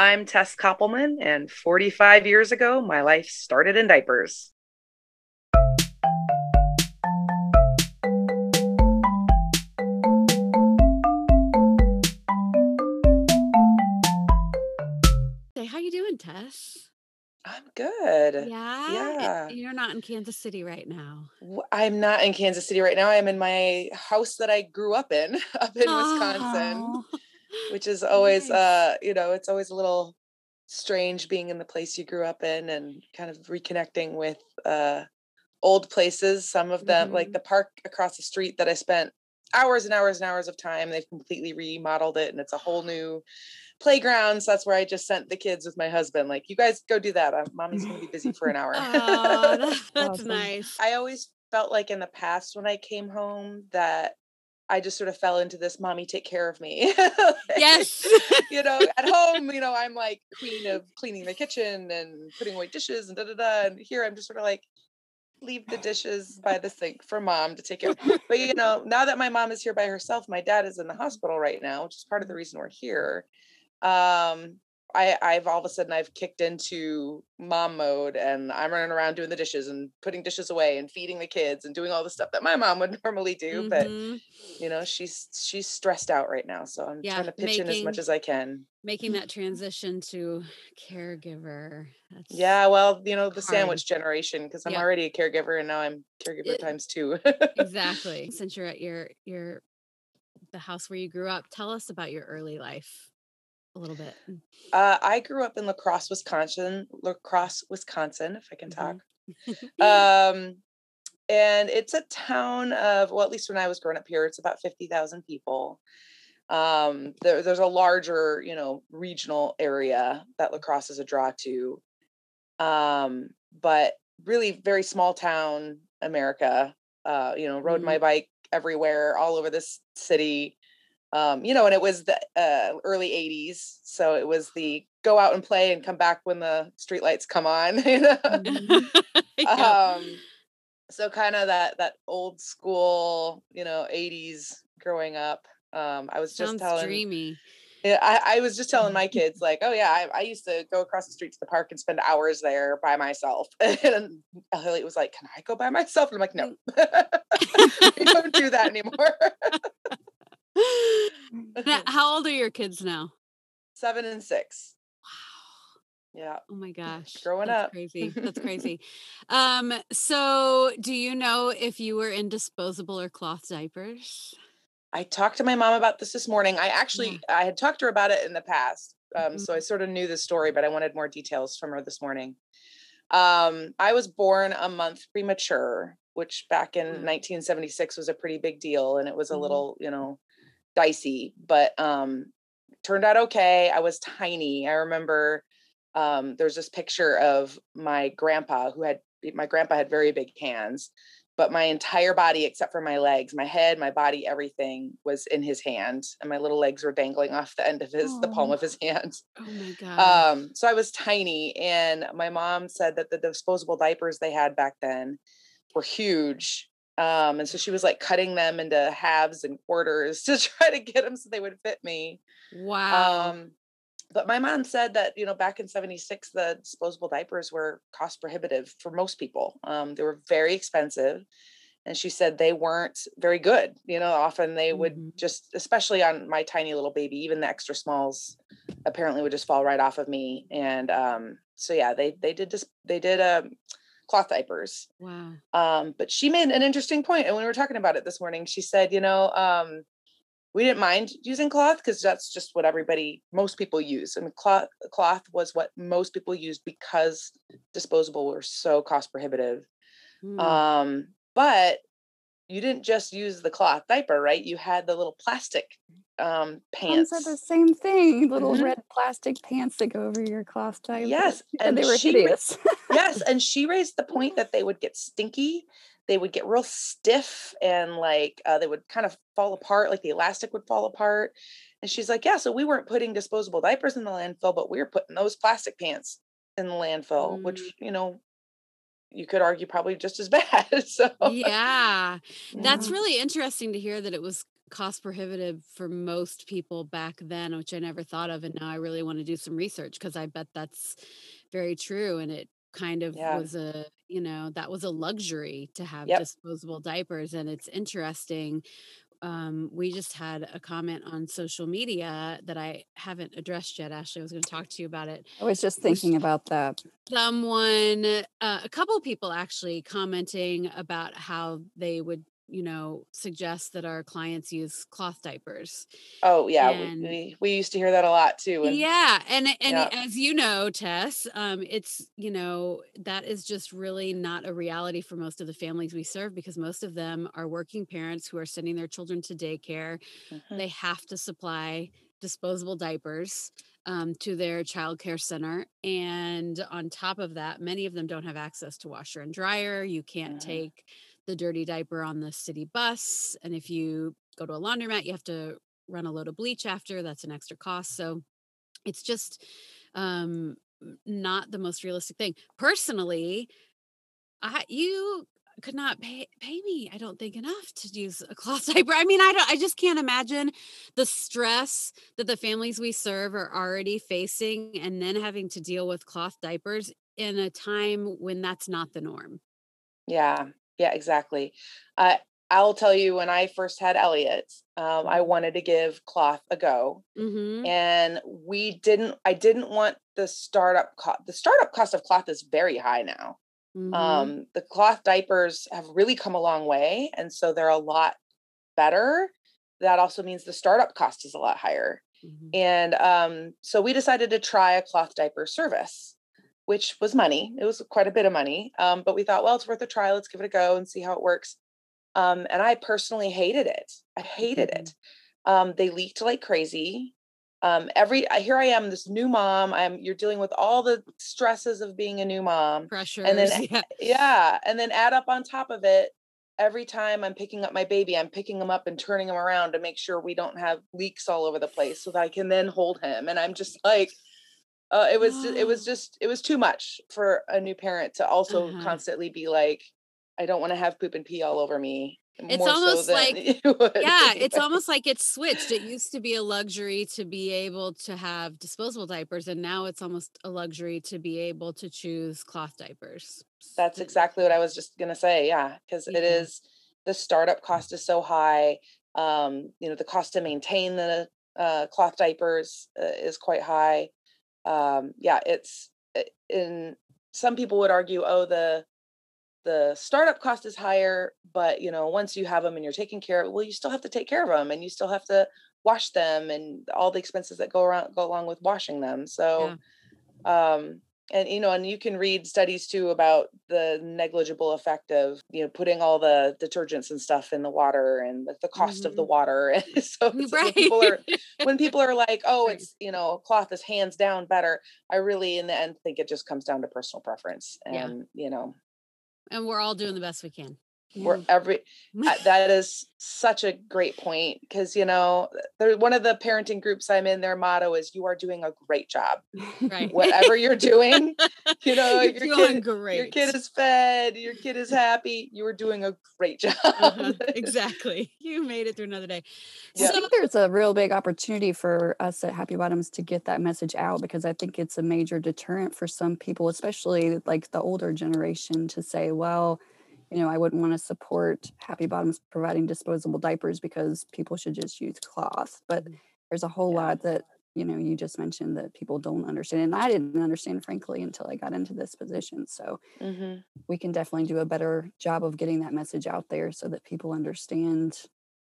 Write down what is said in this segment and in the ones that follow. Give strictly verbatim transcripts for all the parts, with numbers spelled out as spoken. I'm Tess Koppelman, and forty-five years ago, my life started in diapers. Hey, how you doing, Tess? I'm good. Yeah? Yeah. You're not in Kansas City right now. I'm not in Kansas City right now. I'm in my house that I grew up in, up in oh. Wisconsin, which is always, nice. uh, you know, it's always a little strange being in the place you grew up in and kind of reconnecting with uh, old places. Some of them, mm-hmm. like the park across the street that I spent hours and hours and hours of time, they've completely remodeled it and it's a whole new playground. So that's where I just sent the kids with my husband. Like, you guys go do that. I'm, mommy's going to be busy for an hour. Oh, that's, that's awesome. Nice. I always felt like in the past when I came home that I just sort of fell into this mommy take care of me. Like, yes. You know, at home, you know, I'm like queen of cleaning the kitchen and putting away dishes and da da da. And here I'm just sort of like, leave the dishes by the sink for mom to take care of. But you know, now that my mom is here by herself, my dad is in the hospital right now, which is part of the reason we're here. Um, I, I've all of a sudden I've kicked into mom mode and I'm running around doing the dishes and putting dishes away and feeding the kids and doing all the stuff that my mom would normally do. Mm-hmm. But you know, she's, she's stressed out right now. So I'm yeah, trying to pitch making, in as much as I can. Making that transition to caregiver. That's yeah. Well, you know, the hard. Sandwich generation, cause I'm yeah. already a caregiver and now I'm caregiver it, times two. Exactly. Since you're at your, your, the house where you grew up, tell us about your early life. A little bit. Uh, I grew up in La Crosse, Wisconsin, La Crosse, Wisconsin, if I can talk. Mm-hmm. um, and it's a town of, well, at least when I was growing up here, it's about fifty thousand people. Um, there, there's a larger, you know, regional area that La Crosse is a draw to. Um, but really very small town America, uh, you know, rode mm-hmm. my bike everywhere, all over this city. Um, you know, and it was the uh, early eighties. So it was the go out and play and come back when the streetlights come on, you know? yeah. um, so kind of that, that old school, you know, eighties growing up. Um, I was just Sounds telling, dreamy. Yeah, I, I was just telling my kids like, oh yeah, I, I used to go across the street to the park and spend hours there by myself. And Elliot was like, can I go by myself? And I'm like, no, we don't do that anymore. How old are your kids now? Seven and six. Wow. Yeah. Oh my gosh. Growing up. Crazy. That's crazy. Um, so do you know if you were in disposable or cloth diapers? I talked to my mom about this this morning. I actually, yeah. I had talked to her about it in the past. Um, mm-hmm. So I sort of knew the story, but I wanted more details from her this morning. Um, I was born a month premature, which back in mm-hmm. nineteen seventy-six was a pretty big deal. And it was a mm-hmm. little, you know, dicey, but, um, turned out okay. I was tiny. I remember, um, there's this picture of my grandpa who had, my grandpa had very big hands, but my entire body, except for my legs, my head, my body, everything was in his hand. And my little legs were dangling off the end of his, oh. the palm of his hand. Oh my God. Um, so I was tiny and my mom said that the disposable diapers they had back then were huge. Um, and so she was like cutting them into halves and quarters to try to get them so they would fit me. Wow. Um, but my mom said that, you know, back in seventy-six, the disposable diapers were cost prohibitive for most people. Um, they were very expensive. And she said they weren't very good. You know, often they mm-hmm. would just, especially on my tiny little baby, even the extra smalls apparently would just fall right off of me. And, um, so yeah, they, they did just, they did, um, cloth diapers. Wow. Um, but she made an interesting point. And when we were talking about it this morning, she said, you know, um, we didn't mind using cloth because that's just what everybody, most people use. And cloth, cloth was what most people used because disposable were so cost prohibitive. Mm. Um, but you didn't just use the cloth diaper, right? You had the little plastic um, pants. Those are the same thing. Little mm-hmm. red plastic pants that go over your cloth diaper. Yes. And they were she, hideous. Yes. And she raised the point that they would get stinky. They would get real stiff and like, uh, they would kind of fall apart. Like the elastic would fall apart. And she's like, yeah, so we weren't putting disposable diapers in the landfill, but we were putting those plastic pants in the landfill, mm-hmm. which, you know, you could argue probably just as bad. So yeah, that's really interesting to hear that it was cost prohibitive for most people back then, which I never thought of. And now I really want to do some research because I bet that's very true. And it kind of yeah. was a, you know, that was a luxury to have yep. disposable diapers. And it's interesting. Um, we just had a comment on social media that I haven't addressed yet. Ashley, I was going to talk to you about it. I was just thinking about that. Someone, uh, a couple of people actually commenting about how they would, you know, suggest that our clients use cloth diapers. Oh yeah. And, we, we used to hear that a lot too. And, yeah. And, and yeah. as you know, Tess, um, it's, you know, that is just really not a reality for most of the families we serve, because most of them are working parents who are sending their children to daycare. Mm-hmm. They have to supply disposable diapers um, to their childcare center. And on top of that, many of them don't have access to washer and dryer. You can't mm-hmm. take the dirty diaper on the city bus. And if you go to a laundromat, you have to run a load of bleach after. That's an extra cost. So it's just um, not the most realistic thing. Personally, I, you could not pay, pay me, I don't think, enough to use a cloth diaper. I mean, I don't, I just can't imagine the stress that the families we serve are already facing, and then having to deal with cloth diapers in a time when that's not the norm. Yeah. Yeah, exactly. Uh, I'll tell you, when I first had Elliot, um, I wanted to give cloth a go, mm-hmm. and we didn't. I didn't want the startup cost. The startup cost of cloth is very high now. Mm-hmm. Um, the cloth diapers have really come a long way, and so they're a lot better. That also means the startup cost is a lot higher, mm-hmm. and um, so we decided to try a cloth diaper service, which was money. It was quite a bit of money. Um, but we thought, well, it's worth a try. Let's give it a go and see how it works. Um, and I personally hated it. I hated mm-hmm. it. Um, they leaked like crazy. Um, every, here I am, this new mom. I'm, you're dealing with all the stresses of being a new mom. Pressures. And then, yeah. yeah. And then add up on top of it, every time I'm picking up my baby, I'm picking him up and turning him around to make sure we don't have leaks all over the place so that I can then hold him. And I'm just like, Uh, it was, oh. it was just, it was too much for a new parent to also uh-huh. constantly be like, I don't want to have poop and pee all over me. It's more almost so like, yeah, it's almost like it's switched. It used to be a luxury to be able to have disposable diapers, and now it's almost a luxury to be able to choose cloth diapers. That's exactly what I was just going to say. Yeah. Cause yeah. it is, the startup cost is so high. Um, you know, the cost to maintain the uh, cloth diapers uh, is quite high. Um, yeah, it's in, some people would argue, oh, the, the startup cost is higher, but you know, once you have them and you're taking care of, well, you still have to take care of them, and you still have to wash them, and all the expenses that go around, go along with washing them. So, yeah. um, and, you know, and you can read studies too about the negligible effect of, you know, putting all the detergents and stuff in the water, and the, the cost mm-hmm. of the water. And so right. when people are, when people are like, oh, it's, you know, cloth is hands down better, I really, in the end, think it just comes down to personal preference, and, yeah. you know, and we're all doing the best we can. We're every, uh, that is such a great point. Cause you know, one of the parenting groups I'm in, their motto is, you are doing a great job, right? Whatever you're doing, you know, you're your, doing kid, great. Your kid is fed, your kid is happy. You are doing a great job. Uh-huh. Exactly. You made it through another day. Yeah. I think there's a real big opportunity for us at Happy Bottoms to get that message out, because I think it's a major deterrent for some people, especially like the older generation, to say, well, you know, I wouldn't want to support Happy Bottoms providing disposable diapers because people should just use cloth. But there's a whole yeah. lot that, you know, you just mentioned that people don't understand. And I didn't understand, frankly, until I got into this position. So mm-hmm. we can definitely do a better job of getting that message out there so that people understand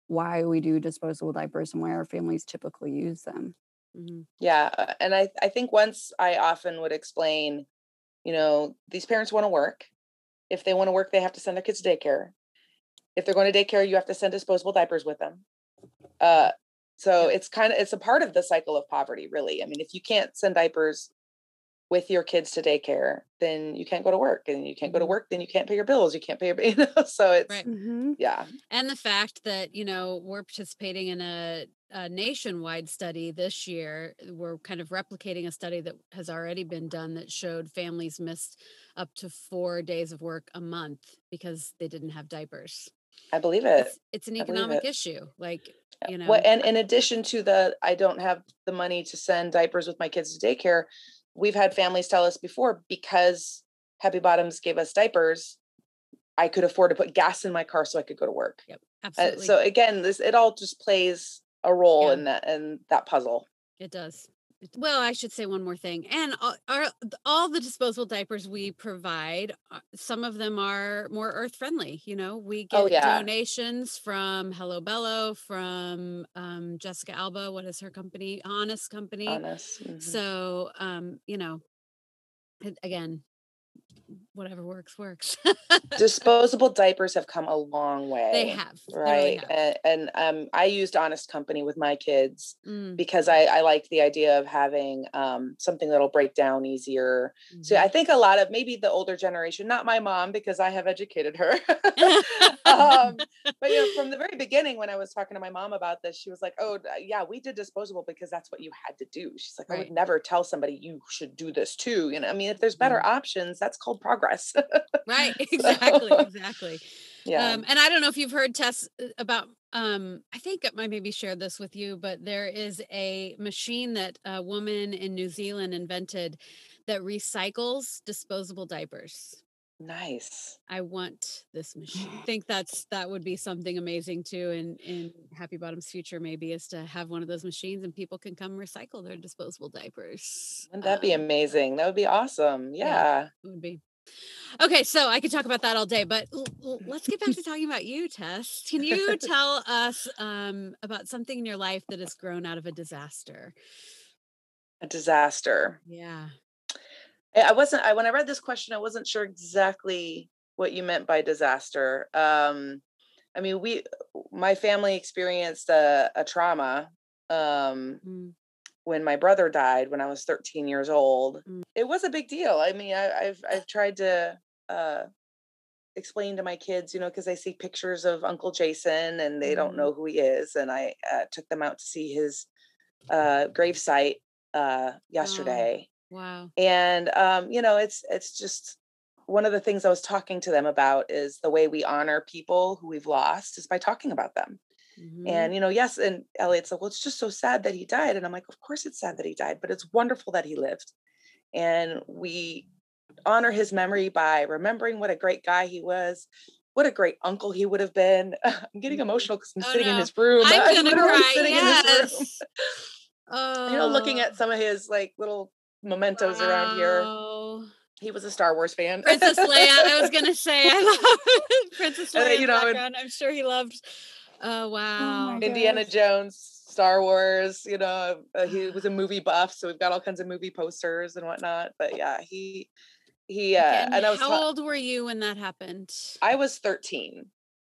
why we do disposable diapers and why our families typically use them. Mm-hmm. Yeah. And I, I think once I often would explain, you know, these parents want to work. If they want to work, they have to send their kids to daycare. If they're going to daycare, you have to send disposable diapers with them. Uh, so it's kind of, it's a part of the cycle of poverty, really. I mean, if you can't send diapers with your kids to daycare, then you can't go to work, and you can't go to work, then you can't pay your bills. You can't pay your, you know, so it's, right. mm-hmm. yeah. And the fact that, you know, we're participating in a, a nationwide study this year. We're kind of replicating a study that has already been done that showed families missed up to four days of work a month because they didn't have diapers. I believe it. It's, it's an economic issue. Like, you know, well, and in addition to the, I don't have the money to send diapers with my kids to daycare. We've had families tell us before, because Happy Bottoms gave us diapers, I could afford to put gas in my car so I could go to work. Yep, absolutely. Uh, so again, this, it all just plays a role yeah. in that, in that puzzle. It does. Well, I should say one more thing. And all, our, all the disposable diapers we provide, some of them are more earth friendly. You know, we get oh, yeah. donations from Hello Bello, from um, Jessica Alba. What is her company? Honest Company. Honest. Mm-hmm. So, um, you know, again, whatever works, works. Disposable diapers have come a long way. They have. Right. They really have. And, and um, I used Honest Company with my kids mm. because I, I liked the idea of having um, something that'll break down easier. Mm-hmm. So I think a lot of maybe the older generation, not my mom, because I have educated her. um, but you know, from the very beginning, when I was talking to my mom about this, she was like, oh yeah, we did disposable because that's what you had to do. She's like, right. I would never tell somebody you should do this too. You know, I mean, if there's better mm. options, that's called progress. Right. Exactly. So, exactly. Yeah. Um, and I don't know if you've heard, Tess, about, um, I think I maybe shared this with you, but there is a machine that a woman in New Zealand invented that recycles disposable diapers. Nice. I want this machine. I think that's, that would be something amazing too. In, in Happy Bottoms' future, maybe, is to have one of those machines and people can come recycle their disposable diapers. Wouldn't that um, be amazing? That would be awesome. Yeah. yeah. It would be. Okay. So I could talk about that all day, but l- l- let's get back to talking about you, Tess. Can you tell us um, about something in your life that has grown out of a disaster? A disaster. Yeah. I wasn't, I, when I read this question, I wasn't sure exactly what you meant by disaster. Um, I mean, we, my family experienced a, a trauma um, mm. when my brother died when I was thirteen years old. Mm. It was a big deal. I mean, I, I've, I've tried to uh, explain to my kids, you know, because they see pictures of Uncle Jason and they mm. don't know who he is. And I uh, took them out to see his uh, gravesite uh, yesterday. Oh. Wow. And, um, you know, it's, it's just one of the things I was talking to them about is the way we honor people who we've lost is by talking about them. Mm-hmm. And, you know, yes. And Elliot's like, well, it's just so sad that he died. And I'm like, of course it's sad that he died, but it's wonderful that he lived. And we honor his memory by remembering what a great guy he was. What a great uncle he would have been. I'm getting emotional because I'm oh, sitting no. in his room. I'm going to cry. Sitting yes. in his room. Oh. You know, looking at some of his like little mementos wow. around here. He was a Star Wars fan. Princess Leia, I was gonna say, I love Princess Leia. You know, and, I'm sure he loved. Oh wow, oh Indiana gosh. Jones, Star Wars. You know, uh, he was a movie buff, so we've got all kinds of movie posters and whatnot. But yeah, he he. Uh, and, and I was. How ta- old were you when that happened? I was thirteen.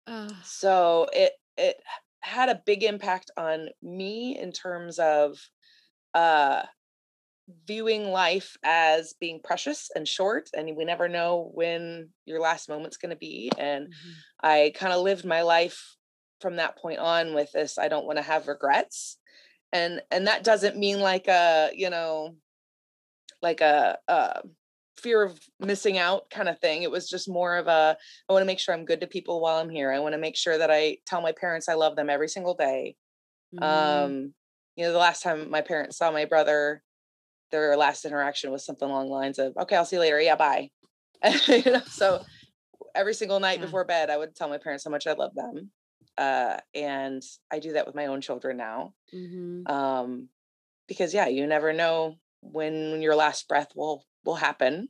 Oh. So it it had a big impact on me in terms of. Uh, viewing life as being precious and short, and we never know when your last moment's going to be. And mm-hmm. I kind of lived my life from that point on with this, I don't want to have regrets. And, and that doesn't mean like a, you know, like a, a fear of missing out kind of thing. It was just more of a, I want to make sure I'm good to people while I'm here. I want to make sure that I tell my parents I love them every single day. Mm-hmm. Um, you know, the last time my parents saw my brother, their last interaction was something along the lines of, okay, I'll see you later. Yeah. Bye. You know, so every single night yeah. before bed, I would tell my parents how much I love them. Uh, and I do that with my own children now. Mm-hmm. Um, because yeah, you never know when your last breath will, will happen.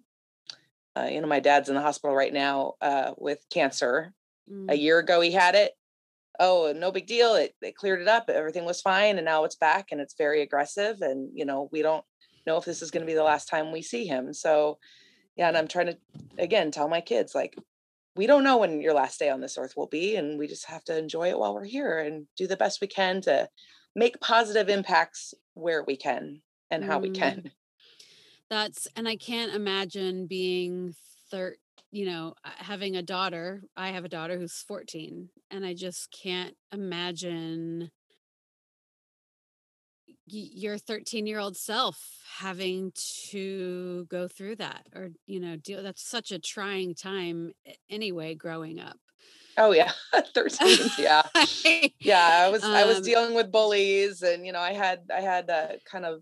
Uh, you know, my dad's in the hospital right now, uh, with cancer. Mm-hmm. A year ago he had it. Oh, no big deal. It, they cleared it up. Everything was fine. And now it's back and it's very aggressive. And, you know, we don't, know if this is going to be the last time we see him. So yeah. And I'm trying to, again, tell my kids, like, we don't know when your last day on this earth will be, and we just have to enjoy it while we're here and do the best we can to make positive impacts where we can and how mm. we can. That's, and I can't imagine being thirty, you know, having a daughter. I have a daughter who's fourteen, and I just can't imagine your thirteen year old self having to go through that, or, you know, deal. That's such a trying time anyway, growing up. Oh yeah. thirteens. Yeah. Yeah. I was, um, I was dealing with bullies and, you know, I had, I had uh, kind of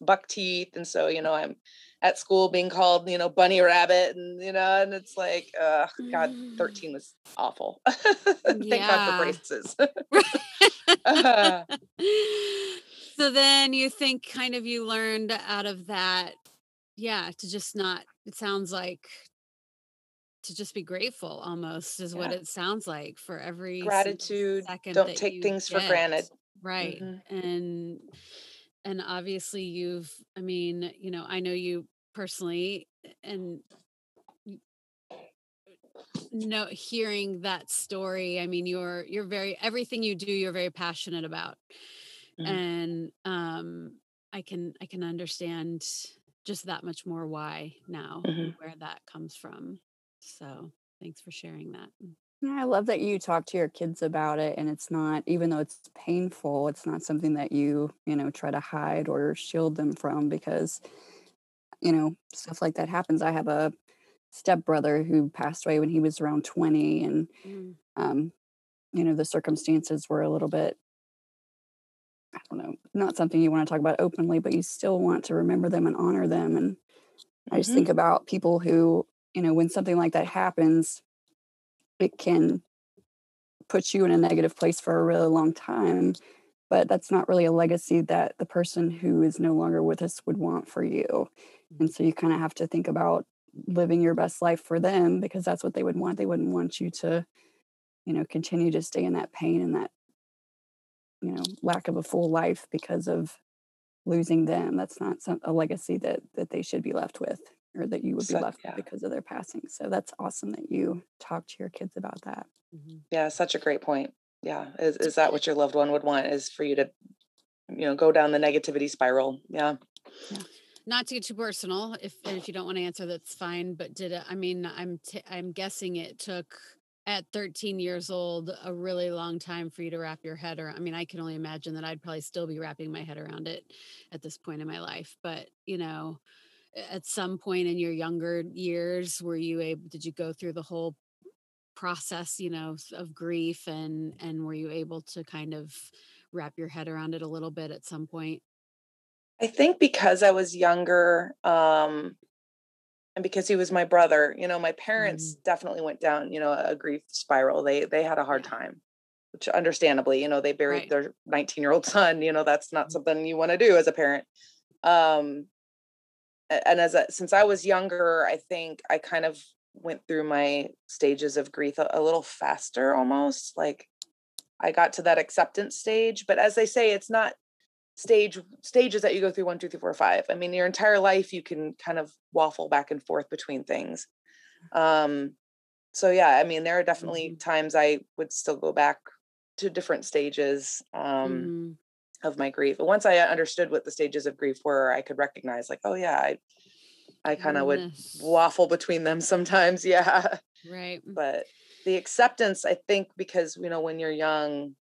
buck teeth. And so, you know, I'm at school being called, you know, bunny rabbit and, you know, and it's like, uh, God, thirteen was awful. Thank yeah. God for braces. uh, so then you think kind of you learned out of that. Yeah. To just not, it sounds like to just be grateful almost is yeah. what it sounds like for every gratitude. Second don't take things get. For granted. Right. Mm-hmm. And, and obviously you've, I mean, you know, I know you personally and no hearing that story. I mean, you're, you're very, everything you do, you're very passionate about. Mm-hmm. And, um, I can, I can understand just that much more why now mm-hmm. where that comes from. So thanks for sharing that. Yeah, I love that you talk to your kids about it and it's not, even though it's painful, it's not something that you, you know, try to hide or shield them from because, you know, stuff like that happens. I have a stepbrother who passed away when he was around twenty and, mm. um, you know, the circumstances were a little bit, I don't know, not something you want to talk about openly, but you still want to remember them and honor them. And mm-hmm. I just think about people who, you know, when something like that happens, it can put you in a negative place for a really long time, but that's not really a legacy that the person who is no longer with us would want for you. And so you kind of have to think about living your best life for them because that's what they would want. They wouldn't want you to, you know, continue to stay in that pain and that, you know, lack of a full life because of losing them. That's not some, a legacy that that they should be left with. Or that you would be so, left yeah. because of their passing. So that's awesome that you talk to your kids about that. Yeah, such a great point. Yeah, is is that what your loved one would want? Is for you to, you know, go down the negativity spiral. Yeah. yeah. Not to get too personal, if if you don't want to answer, that's fine. But did it? I mean, I'm t- I'm guessing it took at thirteen years old a really long time for you to wrap your head around. I mean, I can only imagine that I'd probably still be wrapping my head around it at this point in my life. But you know. At some point in your younger years, were you able, did you go through the whole process, you know, of grief and, and were you able to kind of wrap your head around it a little bit at some point? I think because I was younger, um, and because he was my brother, you know, my parents mm-hmm. definitely went down, you know, a grief spiral. They, they had a hard time, which understandably, you know, they buried right. their nineteen year old son, you know, that's not something you want to do as a parent. Um, And as a, since I was younger, I think I kind of went through my stages of grief a, a little faster, almost like I got to that acceptance stage. But as they say, it's not stage stages that you go through one, two, three, four, five. I mean, your entire life, you can kind of waffle back and forth between things. Um, so, yeah, I mean, there are definitely mm-hmm. times I would still go back to different stages. Um, mm-hmm. of my grief. But once I understood what the stages of grief were, I could recognize like, oh yeah, I, I kind of would waffle between them sometimes. Yeah. Right. But the acceptance, I think, because, you know, when you're young,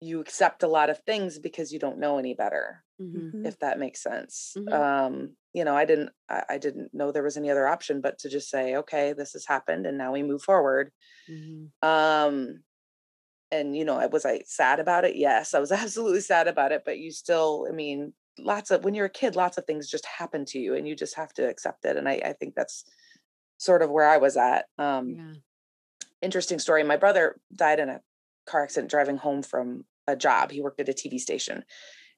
you accept a lot of things because you don't know any better, mm-hmm. if that makes sense. Mm-hmm. Um, you know, I didn't, I, I didn't know there was any other option, but to just say, okay, this has happened and now we move forward. Mm-hmm. Um, And, you know, I was I sad about it? Yes, I was absolutely sad about it. But you still, I mean, lots of, when you're a kid, lots of things just happen to you and you just have to accept it. And I, I think that's sort of where I was at. Um, yeah. Interesting story. My brother died in a car accident driving home from a job. He worked at a T V station.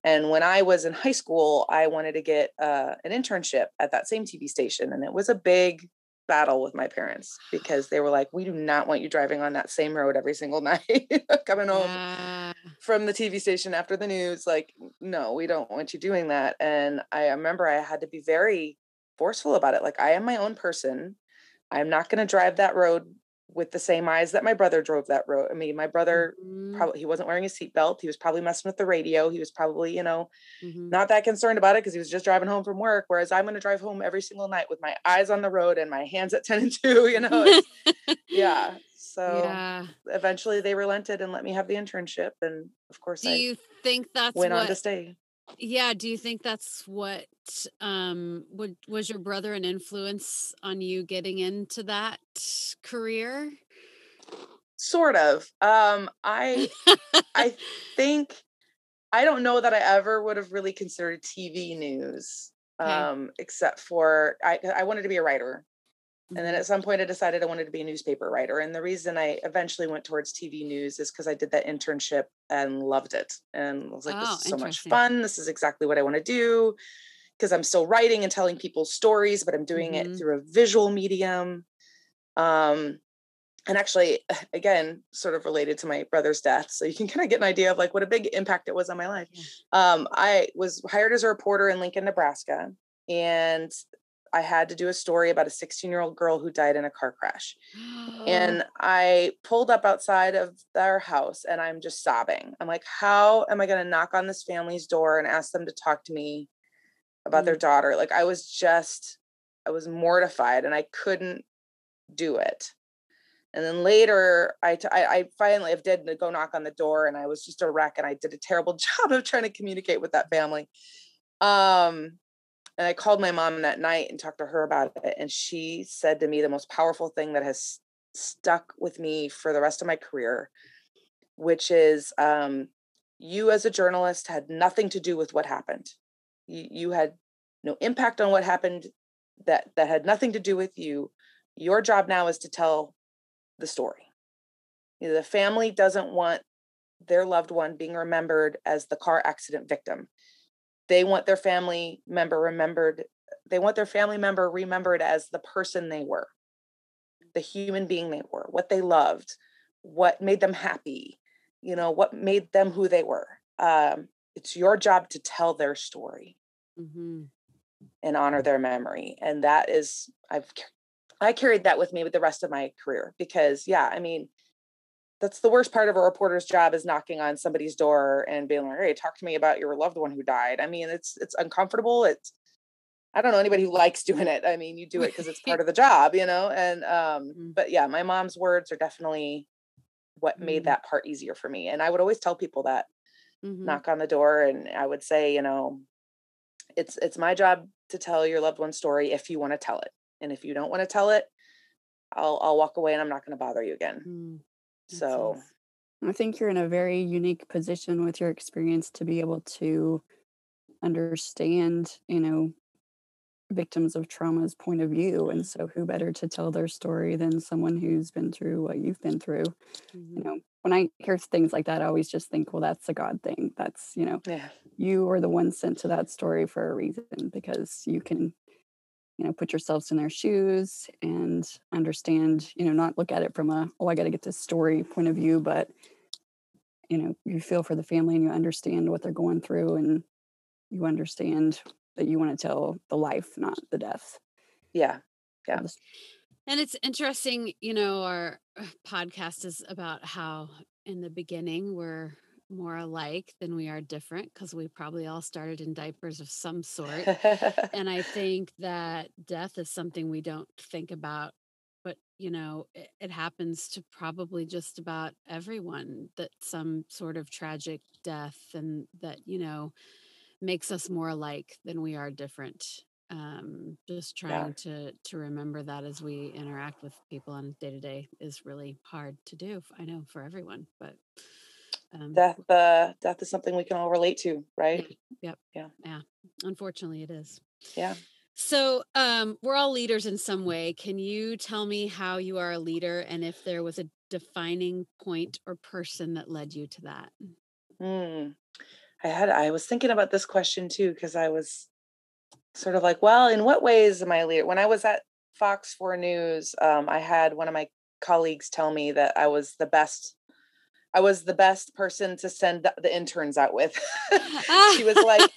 And when I was in high school, I wanted to get uh, an internship at that same T V station. And it was a big battle with my parents because they were like, we do not want you driving on that same road every single night coming home yeah. from the T V station after the news. Like, no, we don't want you doing that. And I remember I had to be very forceful about it. Like, I am my own person. I'm not going to drive that road with the same eyes that my brother drove that road. I mean, my brother mm-hmm. probably, he wasn't wearing a seatbelt. He was probably messing with the radio. He was probably, you know, mm-hmm. not that concerned about it because he was just driving home from work. Whereas I'm going to drive home every single night with my eyes on the road and my hands at ten and two, you know? yeah. So yeah. eventually they relented and let me have the internship. And of course, do I you think that's went what, on to stay. Yeah. Do you think that's what, um, would, was your brother an influence on you getting into that career? Sort of. Um, I, I think, I don't know that I ever would have really considered T V news, um, okay. except for, I, I wanted to be a writer. And then at some point I decided I wanted to be a newspaper writer. And the reason I eventually went towards T V news is because I did that internship and loved it. And I was like, oh, this is so much fun. This is exactly what I want to do, because I'm still writing and telling people stories, but I'm doing mm-hmm. it through a visual medium. Um, and actually, again, sort of related to my brother's death. So you can kind of get an idea of like what a big impact it was on my life. Um, I was hired as a reporter in Lincoln, Nebraska, and I had to do a story about a sixteen year old girl who died in a car crash. And I pulled up outside of our house and I'm just sobbing. I'm like, how am I going to knock on this family's door and ask them to talk to me about mm-hmm. their daughter? Like I was just, I was mortified and I couldn't do it. And then later I, t- I, I finally I did go knock on the door and I was just a wreck and I did a terrible job of trying to communicate with that family. Um, And I called my mom that night and talked to her about it. And she said to me the most powerful thing that has stuck with me for the rest of my career, which is um, you as a journalist had nothing to do with what happened. You, you had no impact on what happened that, that had nothing to do with you. Your job now is to tell the story. You know, the family doesn't want their loved one being remembered as the car accident victim. They want their family member remembered. They want their family member remembered as the person they were, the human being they were, what they loved, what made them happy, you know, what made them who they were. Um, it's your job to tell their story mm-hmm. and honor their memory. And that is, I've, I carried that with me with the rest of my career because yeah, I mean, that's the worst part of a reporter's job is knocking on somebody's door and being like, hey, talk to me about your loved one who died. I mean, it's, it's uncomfortable. It's, I don't know anybody who likes doing it. I mean, you do it cause it's part of the job, you know? And, um, but yeah, my mom's words are definitely what mm-hmm. made that part easier for me. And I would always tell people that mm-hmm. knock on the door. And I would say, you know, it's, it's my job to tell your loved one's story if you want to tell it. And if you don't want to tell it, I'll, I'll walk away and I'm not going to bother you again. Mm-hmm. So I think you're in a very unique position with your experience to be able to understand, you know, victims of trauma's point of view. And so who better to tell their story than someone who's been through what you've been through? Mm-hmm. You know, when I hear things like that, I always just think, well, that's a God thing. That's, you know, yeah. you are the one sent to that story for a reason because you can, you know, put yourselves in their shoes and understand, you know, not look at it from a, oh, I got to get this story point of view, but, you know, you feel for the family and you understand what they're going through and you understand that you want to tell the life, not the death. Yeah. Yeah. And it's interesting, you know, our podcast is about how in the beginning we're more alike than we are different because we probably all started in diapers of some sort. And I think that death is something we don't think about, but you know, it, it happens to probably just about everyone, that some sort of tragic death, and that, you know, makes us more alike than we are different. Um, just trying yeah. to, to remember that as we interact with people on a day-to-day is really hard to do. I know for everyone, but Um, death, uh, death is something we can all relate to, right? Yep. Yeah. Yeah. Unfortunately, it is. Yeah. So um, we're all leaders in some way. Can you tell me how you are a leader and if there was a defining point or person that led you to that? Mm. I had, I was thinking about this question too, because I was sort of like, well, in what ways am I a leader? When I was at Fox four News, um, I had one of my colleagues tell me that I was the best I was the best person to send the interns out with. She was like,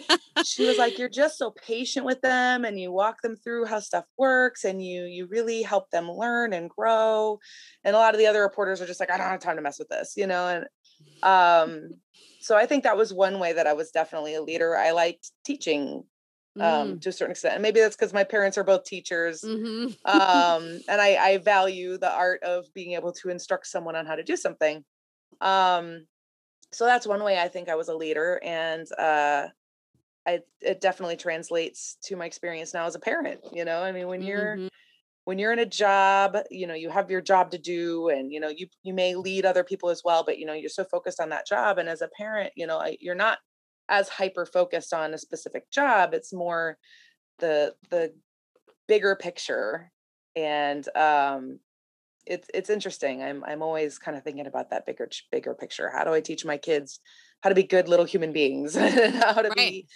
she was like, you're just so patient with them and you walk them through how stuff works and you, you really help them learn and grow. And a lot of the other reporters are just like, I don't have time to mess with this, you know? And, um, so I think that was one way that I was definitely a leader. I liked teaching, um, mm. to a certain extent. And maybe that's because my parents are both teachers. Mm-hmm. um, and I, I value the art of being able to instruct someone on how to do something. Um, so that's one way I think I was a leader, and, uh, I, it definitely translates to my experience now as a parent, you know, I mean, when mm-hmm. you're when you're in a job, you know, you have your job to do, and, you know, you, you may lead other people as well, but, you know, you're so focused on that job. And as a parent, you know, you're not as hyper-focused on a specific job. It's more the, the bigger picture. And, um, it's, it's interesting. I'm, I'm always kind of thinking about that bigger, bigger picture. How do I teach my kids how to be good little human beings, how to right. be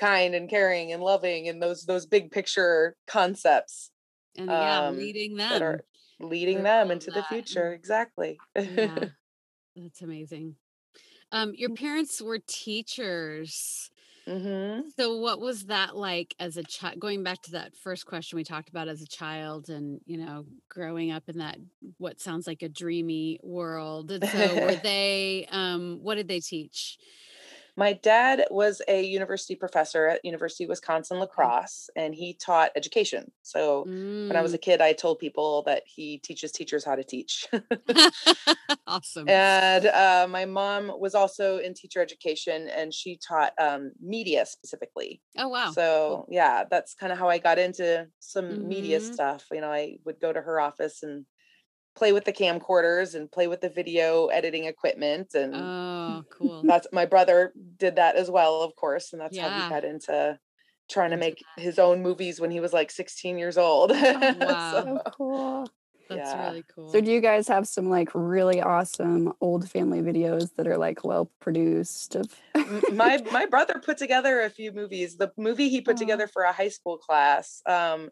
kind and caring and loving, and those, those big picture concepts. And yeah, um, leading them, that are leading They're them into that. the future. Exactly. Yeah. That's amazing. Um, your parents were teachers. Mm-hmm. So what was that like as a child, going back to that first question we talked about, as a child and, you know, growing up in that, what sounds like a dreamy world. And so were they, um, what did they teach? My dad was a university professor at University of Wisconsin-La Crosse, and he taught education. So mm. when I was a kid, I told people that he teaches teachers how to teach. Awesome. And uh, my mom was also in teacher education, and she taught um, media specifically. Oh, wow. So cool. Yeah, that's kind of how I got into some mm-hmm. media stuff. You know, I would go to her office and play with the camcorders and play with the video editing equipment. And oh, cool. That's, my brother did that as well, of course. And that's yeah. how he got into trying to make his own movies when he was like sixteen years old. Oh, wow. So, so cool. That's yeah. really cool. So do you guys have some like really awesome old family videos that are like well produced? Of- my my brother put together a few movies. The movie he put oh. together for a high school class, um,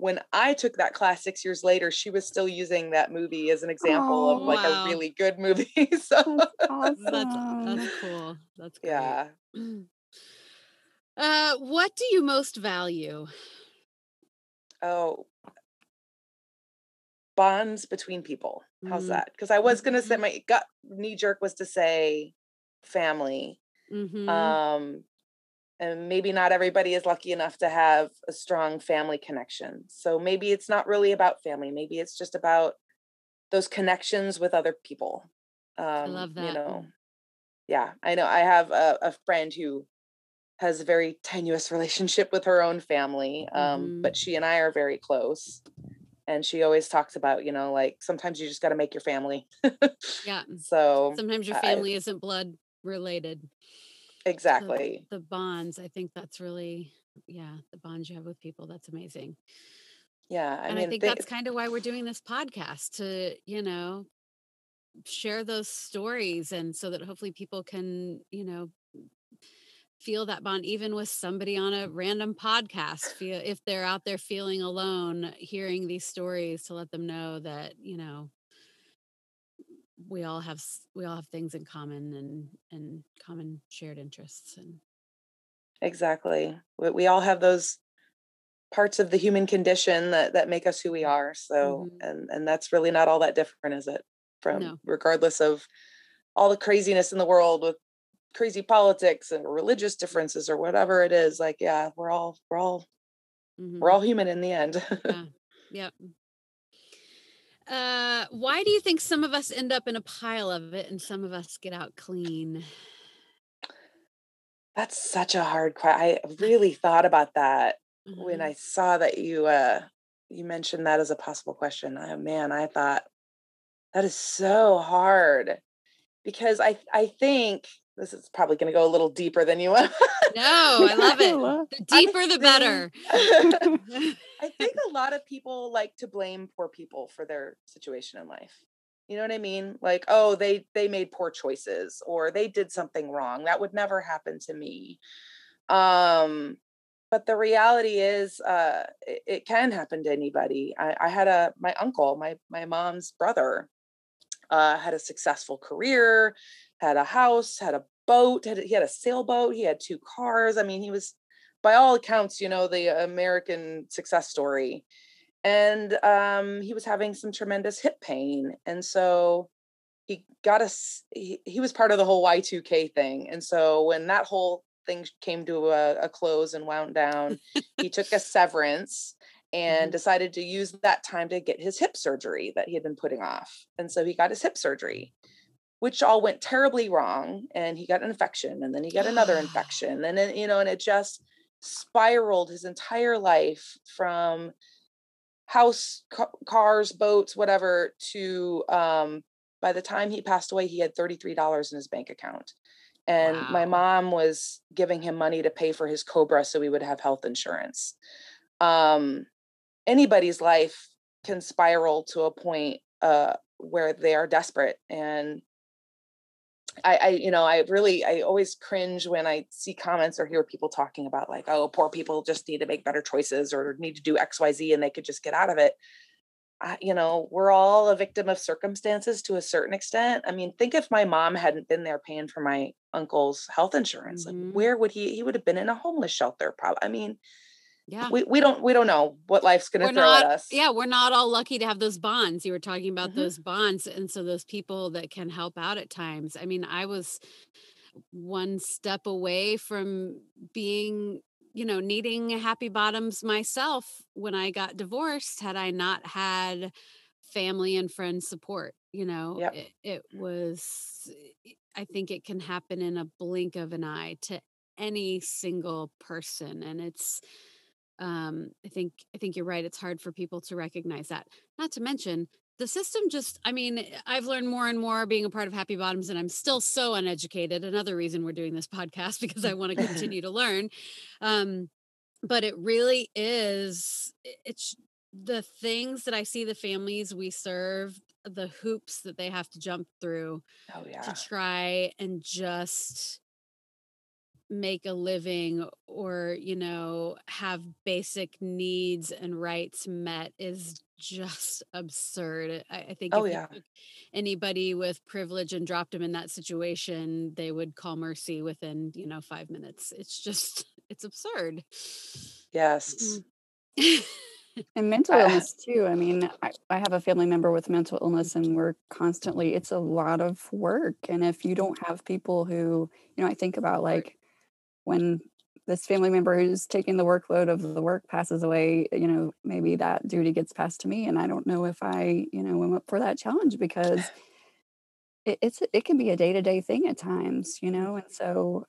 when I took that class six years later, she was still using that movie as an example oh, of like wow. a really good movie. So that's, awesome. that's, that's cool. That's cool. Yeah. Uh, what do you most value? Oh, bonds between people. How's mm-hmm. that? Because I was going to say, my gut knee jerk was to say family. Mm-hmm. Um, And maybe not everybody is lucky enough to have a strong family connection. So maybe it's not really about family. Maybe it's just about those connections with other people. Um, I love that. You know, yeah, I know. I have a, a friend who has a very tenuous relationship with her own family, um, mm-hmm. but she and I are very close. And she always talks about, you know, like sometimes you just got to make your family. Yeah. So sometimes your family I, isn't blood related. Exactly. So the bonds, I think that's really, yeah, the bonds you have with people. That's amazing. Yeah. I and mean, I think they, that's kind of why we're doing this podcast, to, you know, share those stories. And so that hopefully people can, you know, feel that bond, even with somebody on a random podcast, feel, if they're out there feeling alone, hearing these stories, to let them know that, you know, we all have, we all have things in common and, and common shared interests. And exactly. We, we all have those parts of the human condition that, that make us who we are. So, mm-hmm. and, and that's really not all that different, is it? From no. regardless of all the craziness in the world with crazy politics and religious differences or whatever it is, like, yeah, we're all, we're all, mm-hmm. we're all human in the end. Yeah. Yep. Uh, why do you think some of us end up in a pile of it and some of us get out clean? That's such a hard question. I really thought about that mm-hmm. when I saw that you, uh, you mentioned that as a possible question. Oh, man, I thought that is so hard, because I, I think this is probably going to go a little deeper than you want. No, I love it. The deeper, think, the better. I think a lot of people like to blame poor people for their situation in life. You know what I mean? Like, oh, they, they made poor choices, or they did something wrong. That would never happen to me. Um, but the reality is, uh, it, it can happen to anybody. I, I had a, my uncle, my, my mom's brother, uh, had a successful career, had a house, had a boat, had, he had a sailboat, he had two cars. I mean, he was, by all accounts, you know, the American success story. And um, he was having some tremendous hip pain. And so he got us, he, he was part of the whole Y two K thing. And so when that whole thing came to a, a close and wound down, he took a severance and mm-hmm. decided to use that time to get his hip surgery that he had been putting off. And so he got his hip surgery, which all went terribly wrong. And he got an infection, and then he got another infection. And then, you know, and it just spiraled his entire life from house, ca- cars, boats, whatever, to, um, by the time he passed away, he had thirty-three dollars in his bank account. And wow. my mom was giving him money to pay for his Cobra so we would have health insurance. Um, anybody's life can spiral to a point uh, where they are desperate. And I, I, you know, I really, I always cringe when I see comments or hear people talking about like, oh, poor people just need to make better choices or need to do X, Y, Z, and they could just get out of it. I, you know, we're all a victim of circumstances to a certain extent. I mean, think if my mom hadn't been there paying for my uncle's health insurance, mm-hmm. like where would he, he would have been in a homeless shelter probably. I mean, yeah, we, we don't, we don't know what life's going to throw not, at us. Yeah. We're not all lucky to have those bonds. You were talking about mm-hmm. those bonds. And so those people that can help out at times. I mean, I was one step away from being, you know, needing Happy Bottoms myself when I got divorced, had I not had family and friends support, you know, yep. it, it was, I think it can happen in a blink of an eye to any single person. And it's, um, I think, I think you're right. It's hard for people to recognize that. Not to mention the system just, I mean, I've learned more and more being a part of Happy Bottoms, and I'm still so uneducated. Another reason we're doing this podcast, because I want to continue to learn. Um, but it really is, it's the things that I see the families we serve, the hoops that they have to jump through oh, yeah. to try and just make a living or, you know, have basic needs and rights met is just absurd. I, I think oh, if yeah. anybody with privilege and dropped them in that situation, they would call mercy within, you know, five minutes. It's just, it's absurd. Yes. And mental illness too. I mean, I, I have a family member with mental illness, and we're constantly, it's a lot of work. And if you don't have people who, you know, I think about like, when this family member who's taking the workload of the work passes away, you know, maybe that duty gets passed to me. And I don't know if I, you know, am up for that challenge, because it, it's, it can be a day-to-day thing at times, you know? And so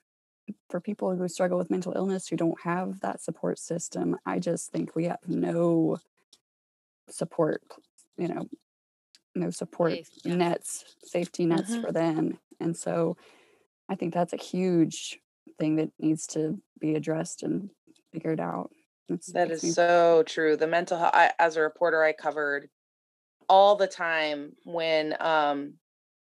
for people who struggle with mental illness, who don't have that support system, I just think we have no support, you know, no support yeah. nets, safety nets uh-huh. for them. And so I think that's a huge thing that needs to be addressed and figured out. It's, that is so true. The mental health, I, as a reporter, I covered all the time when um,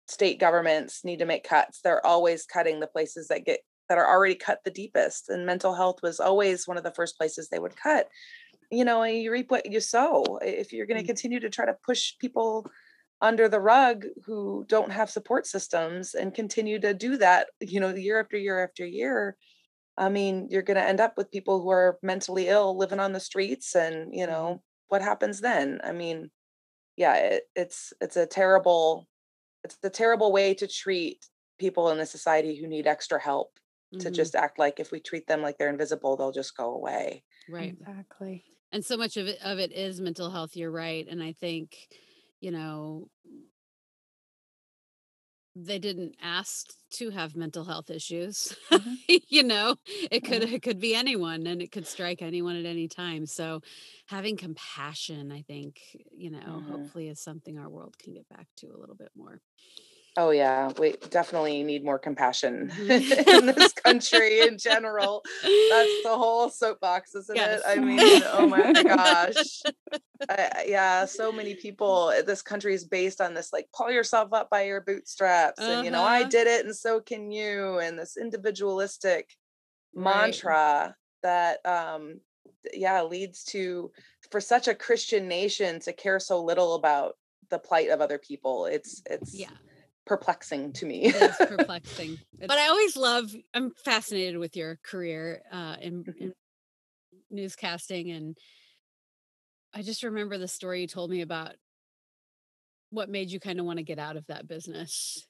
state governments need to make cuts. They're always cutting the places that get, that are already cut the deepest. And mental health was always one of the first places they would cut. You know, and you reap what you sow. If you're going to continue to try to push people under the rug who don't have support systems and continue to do that, you know, year after year after year, I mean, you're going to end up with people who are mentally ill living on the streets, and, you know, what happens then? I mean, yeah, it, it's, it's a terrible, it's a terrible way to treat people in the society who need extra help mm-hmm. to just act like if we treat them like they're invisible, they'll just go away. Right. Exactly. And so much of it, of it is mental health. You're right. And I think, you know, they didn't ask to have mental health issues, mm-hmm. you know, it could, it could be anyone, and it could strike anyone at any time. So having compassion, I think, you know, mm-hmm. hopefully is something our world can get back to a little bit more. Oh yeah. We definitely need more compassion in this country in general. That's the whole soapbox, isn't yes. it? I mean, oh my gosh. I, yeah. So many people, this country is based on this, like, pull yourself up by your bootstraps uh-huh. and, you know, I did it and so can you. And this individualistic right. mantra that, um, yeah, leads to, for such a Christian nation to care so little about the plight of other people. It's, it's, yeah. perplexing to me. It's perplexing. It's- but I always love, I'm fascinated with your career uh, in, in newscasting. And I just remember the story you told me about what made you kind of want to get out of that business.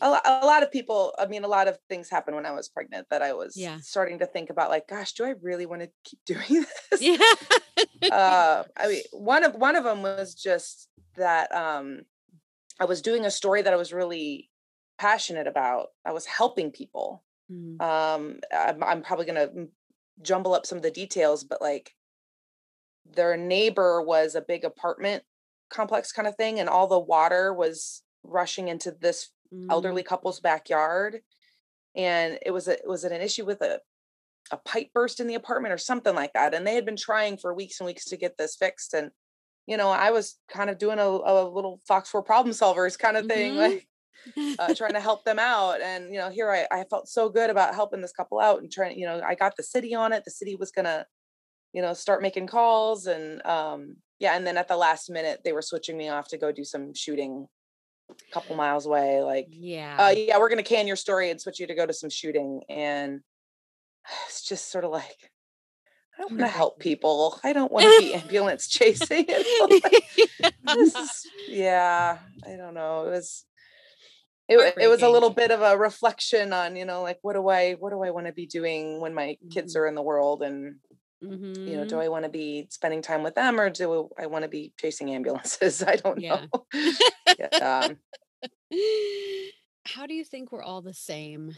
A, a lot of people, I mean, a lot of things happened when I was pregnant that I was yeah. starting to think about, like, gosh, do I really want to keep doing this? Yeah. uh, I mean, one of, one of them was just that, um, I was doing a story that I was really passionate about. I was helping people. Mm-hmm. Um, I'm, I'm probably going to jumble up some of the details, but like their neighbor was a big apartment complex kind of thing, and all the water was rushing into this mm. elderly couple's backyard. And it was a, was it an issue with a, a pipe burst in the apartment or something like that? And they had been trying for weeks and weeks to get this fixed. And, you know, I was kind of doing a, a little Fox four problem solvers kind of thing, mm-hmm. like uh, trying to help them out. And, you know, here I, I felt so good about helping this couple out and trying, you know, I got the city on it. The city was going to, you know, start making calls. And um, yeah. And then at the last minute, they were switching me off to go do some shooting a couple miles away. Like, yeah, uh, yeah, we're going to can your story and switch you to go to some shooting. And it's just sort of like, I don't want to help people. I don't want to be ambulance chasing. yeah. This is, yeah, I don't know. It was, it, it was a little bit of a reflection on, you know, like, what do I, what do I want to be doing when my mm-hmm. kids are in the world? And, mm-hmm. you know, do I want to be spending time with them, or do I want to be chasing ambulances? I don't yeah. know. yeah, um, How do you think we're all the same?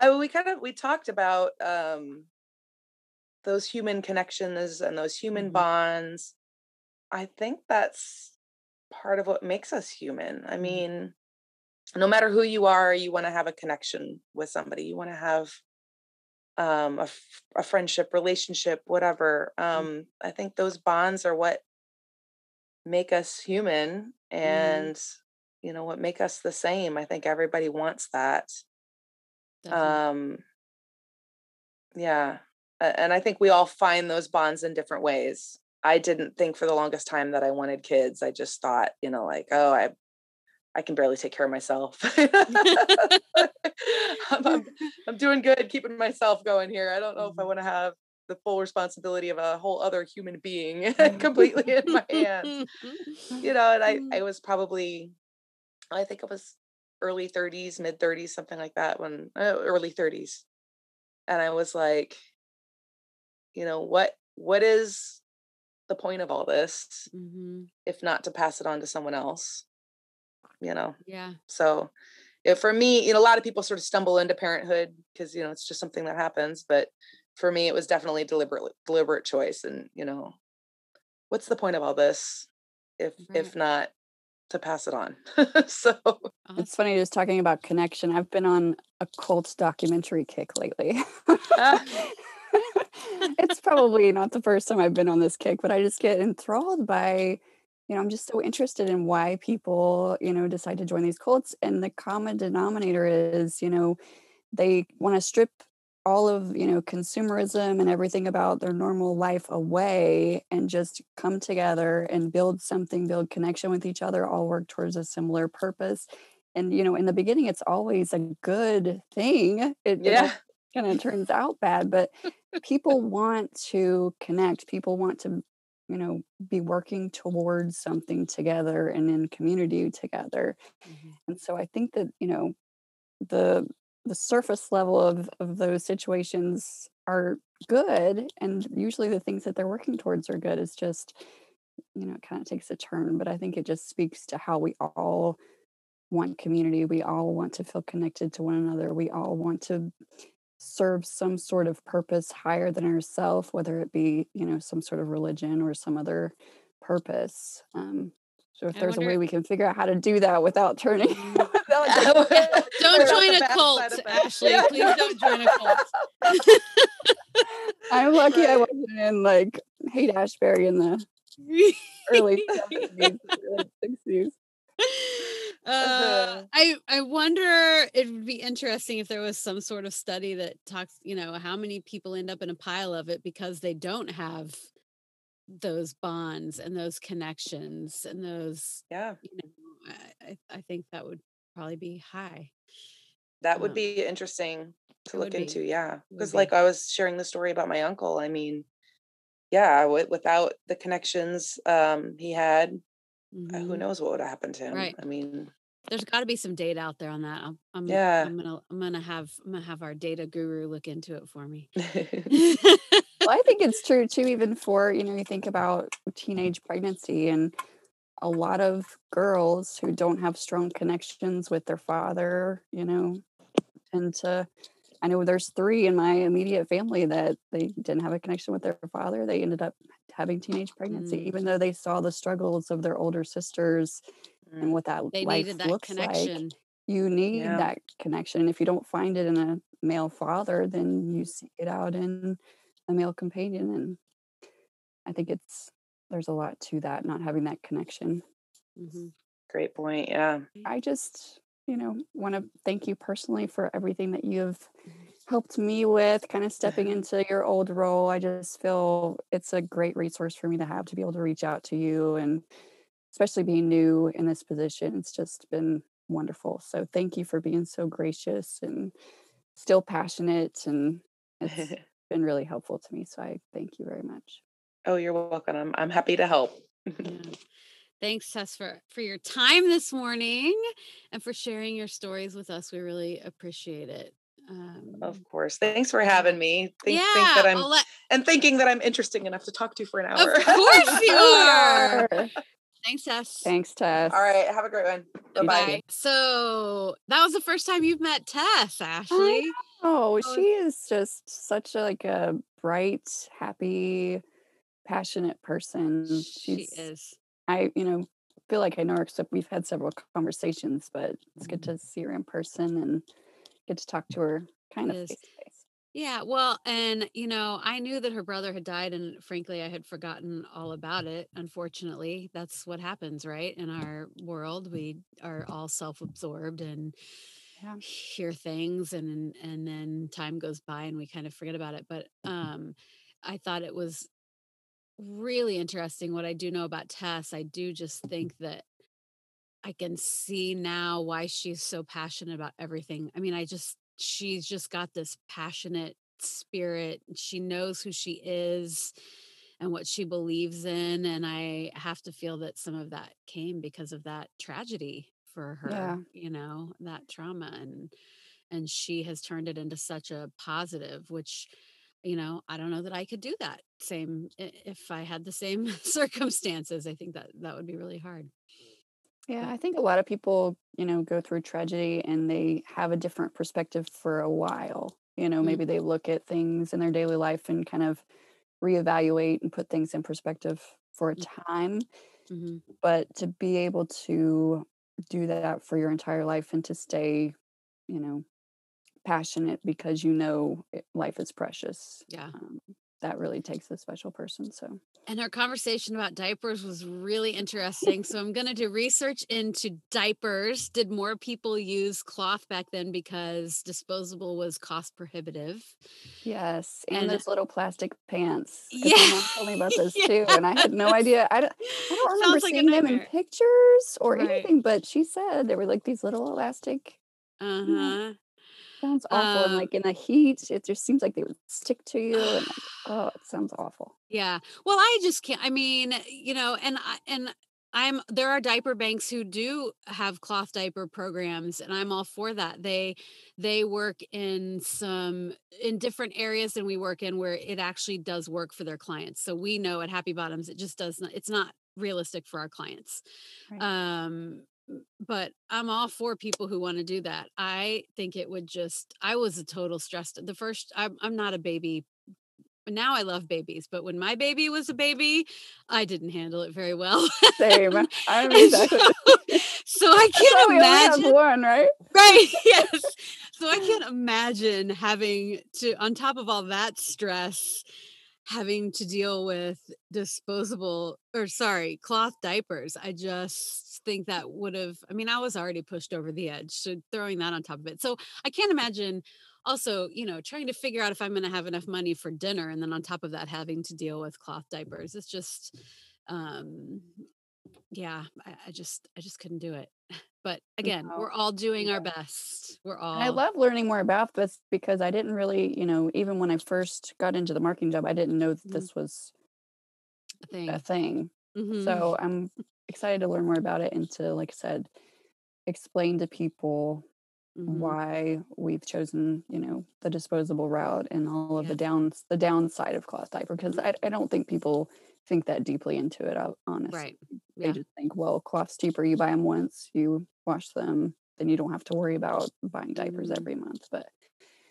Oh, we kind of, we talked about, um, those human connections and those human mm-hmm. bonds. I think that's part of what makes us human. I mean, no matter who you are, you want to have a connection with somebody. You want to have um, a, f- a friendship, relationship, whatever. Um, mm-hmm. I think those bonds are what make us human and, mm-hmm. you know, what make us the same. I think everybody wants that. Definitely. Um, yeah. And I think we all find those bonds in different ways. I didn't think for the longest time that I wanted kids. I just thought, you know, like, oh, I, I can barely take care of myself. I'm, I'm, I'm doing good, keeping myself going here. I don't know if I want to have the full responsibility of a whole other human being completely in my hands. You know, and I, I was probably, I think it was early thirties, mid thirties, something like that, when uh, early thirties. And I was like, you know, what, what is the point of all this mm-hmm. if not to pass it on to someone else, you know? Yeah. So if, for me, you know, a lot of people sort of stumble into parenthood because, you know, it's just something that happens. But for me, it was definitely deliberate, deliberate choice. And, you know, what's the point of all this if, right. if not to pass it on? So it's funny, just talking about connection. I've been on a Colts documentary kick lately. uh, It's probably not the first time I've been on this kick, but I just get enthralled by, you know, I'm just so interested in why people, you know, decide to join these cults. And the common denominator is, you know, they want to strip all of, you know, consumerism and everything about their normal life away and just come together and build something, build connection with each other, all work towards a similar purpose. And, you know, in the beginning, it's always a good thing. It, yeah. You know, kind of turns out bad, but people want to connect. People want to, you know, be working towards something together and in community together. Mm-hmm. And so I think that, you know, the the surface level of of those situations are good, and usually the things that they're working towards are good. It's just, you know, it kind of takes a turn. But I think it just speaks to how we all want community. We all want to feel connected to one another. We all want to serve some sort of purpose higher than ourselves, whether it be, you know, some sort of religion or some other purpose. Um, so if I there's wonder, a way we can figure out how to do that without turning. without, like, yeah, don't join a cult, Ashley. Yeah. Please don't join a cult. I'm lucky right. I wasn't in like Haight Ashbury in the early seventies, like sixties. Uh, I, I wonder, it would be interesting if there was some sort of study that talks, you know, how many people end up in a pile of it because they don't have those bonds and those connections and those, yeah, you know, I, I think that would probably be high. That would um, be interesting to look into. Be, yeah. Because like be. I was sharing the story about my uncle. I mean, yeah, w- without the connections um, he had, Mm-hmm. Uh, who knows what would happen to him? Right. I mean, there's got to be some data out there on that. I'm, I'm, yeah. I'm gonna, I'm gonna have, I'm gonna have our data guru look into it for me. Well, I think it's true too. Even for, you know, you think about teenage pregnancy and a lot of girls who don't have strong connections with their father, you know, tend to. I know there's three in my immediate family that they didn't have a connection with their father. They ended up having teenage pregnancy, mm. even though they saw the struggles of their older sisters mm. and what that they life needed that looks connection. Like. You need yeah. that connection. And if you don't find it in a male father, then you seek it out in a male companion. And I think it's there's a lot to that, not having that connection. Mm-hmm. Great point. Yeah. I just, you know, want to thank you personally for everything that you've helped me with, kind of stepping into your old role. I just feel it's a great resource for me to have, to be able to reach out to you, and especially being new in this position. It's just been wonderful. So thank you for being so gracious and still passionate, and it's been really helpful to me. So I thank you very much. Oh, you're welcome. I'm, I'm happy to help. Yeah. Thanks, Tess, for, for your time this morning and for sharing your stories with us. We really appreciate it. Um, of course. Thanks for having me. Think, yeah, think that I'm, let, and thinking that I'm interesting enough to talk to for an hour. Of course you are. Thanks, Tess. Thanks, Tess. All right. Have a great one. Bye-bye. So that was the first time you've met Tess, Ashley. Oh, she is just such a, like a bright, happy, passionate person. She's, she is. I, you know, feel like I know her, except we've had several conversations, but it's good to see her in person and get to talk to her kind of face to face. Yeah. Well, and, you know, I knew that her brother had died, and frankly, I had forgotten all about it. Unfortunately, that's what happens, right? In our world, we are all self-absorbed and yeah. hear things, and, and then time goes by and we kind of forget about it. But um, I thought it was really interesting what I do know about Tess. I do just think that I can see now why she's so passionate about everything. I mean, I just, she's just got this passionate spirit. She knows who she is and what she believes in. And I have to feel that some of that came because of that tragedy for her, yeah. you know, that trauma. And, and she has turned it into such a positive, which, you know, I don't know that I could do that same if I had the same circumstances. I think that that would be really hard. Yeah, I think a lot of people, you know, go through tragedy and they have a different perspective for a while. You know, maybe they look at things in their daily life and kind of reevaluate and put things in perspective for a time. Mm-hmm. But to be able to do that for your entire life and to stay, you know, passionate because you know life is precious. Yeah. Um, that really takes a special person. So, and her conversation about diapers was really interesting. So I'm going to do research into diapers. Did more people use cloth back then because disposable was cost prohibitive? Yes. And, and those little plastic pants. Yeah. My mom told me about those yes. too. And I had no idea. I don't, I don't remember like seeing them in pictures or right. anything, but she said they were like these little elastic. Uh-huh. Mm-hmm. Sounds awful. Um, and like in the heat, it just seems like they would stick to you. And like, oh, it sounds awful. Yeah. Well, I just can't. I mean, you know, and I, and I'm there are diaper banks who do have cloth diaper programs, and I'm all for that. They they work in some in different areas than we work in, where it actually does work for their clients. So we know at Happy Bottoms, it just does not. It's not realistic for our clients. Right. Um. But I'm all for people who want to do that. I think it would just, I was a total stressed. The first, I'm, I'm not a baby. Now I love babies, but when my baby was a baby, I didn't handle it very well. Same. I'm exactly. so, so I can't imagine. We only have one, right? Right. Yes. So I can't imagine having to, on top of all that stress, having to deal with disposable or sorry, cloth diapers. I just think that would have, I mean, I was already pushed over the edge. So throwing that on top of it. So I can't imagine also, you know, trying to figure out if I'm going to have enough money for dinner. And then on top of that, having to deal with cloth diapers. It's just, um, yeah, I, I just, I just couldn't do it. But again, no. we're all doing yeah. our best. We're all. And I love learning more about this because I didn't really, you know, even when I first got into the marketing job, I didn't know that mm-hmm. this was a thing. A thing. Mm-hmm. So I'm excited to learn more about it and to, like I said, explain to people mm-hmm. why we've chosen, you know, the disposable route and all of yeah. the downs, the downside of cloth diaper, because I, I don't think people think that deeply into it, honestly. Right. Yeah. They just think, well, cloth's cheaper. You buy them once, you wash them, then you don't have to worry about buying diapers every month. But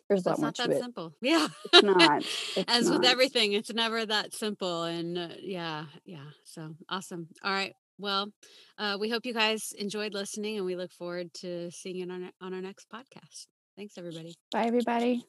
There's that much of it. It's not that simple. Yeah. It's not. It's As not. With everything, it's never that simple. And uh, yeah, yeah. So awesome. All right. Well, uh, we hope you guys enjoyed listening, and we look forward to seeing you on our, on our next podcast. Thanks, everybody. Bye, everybody.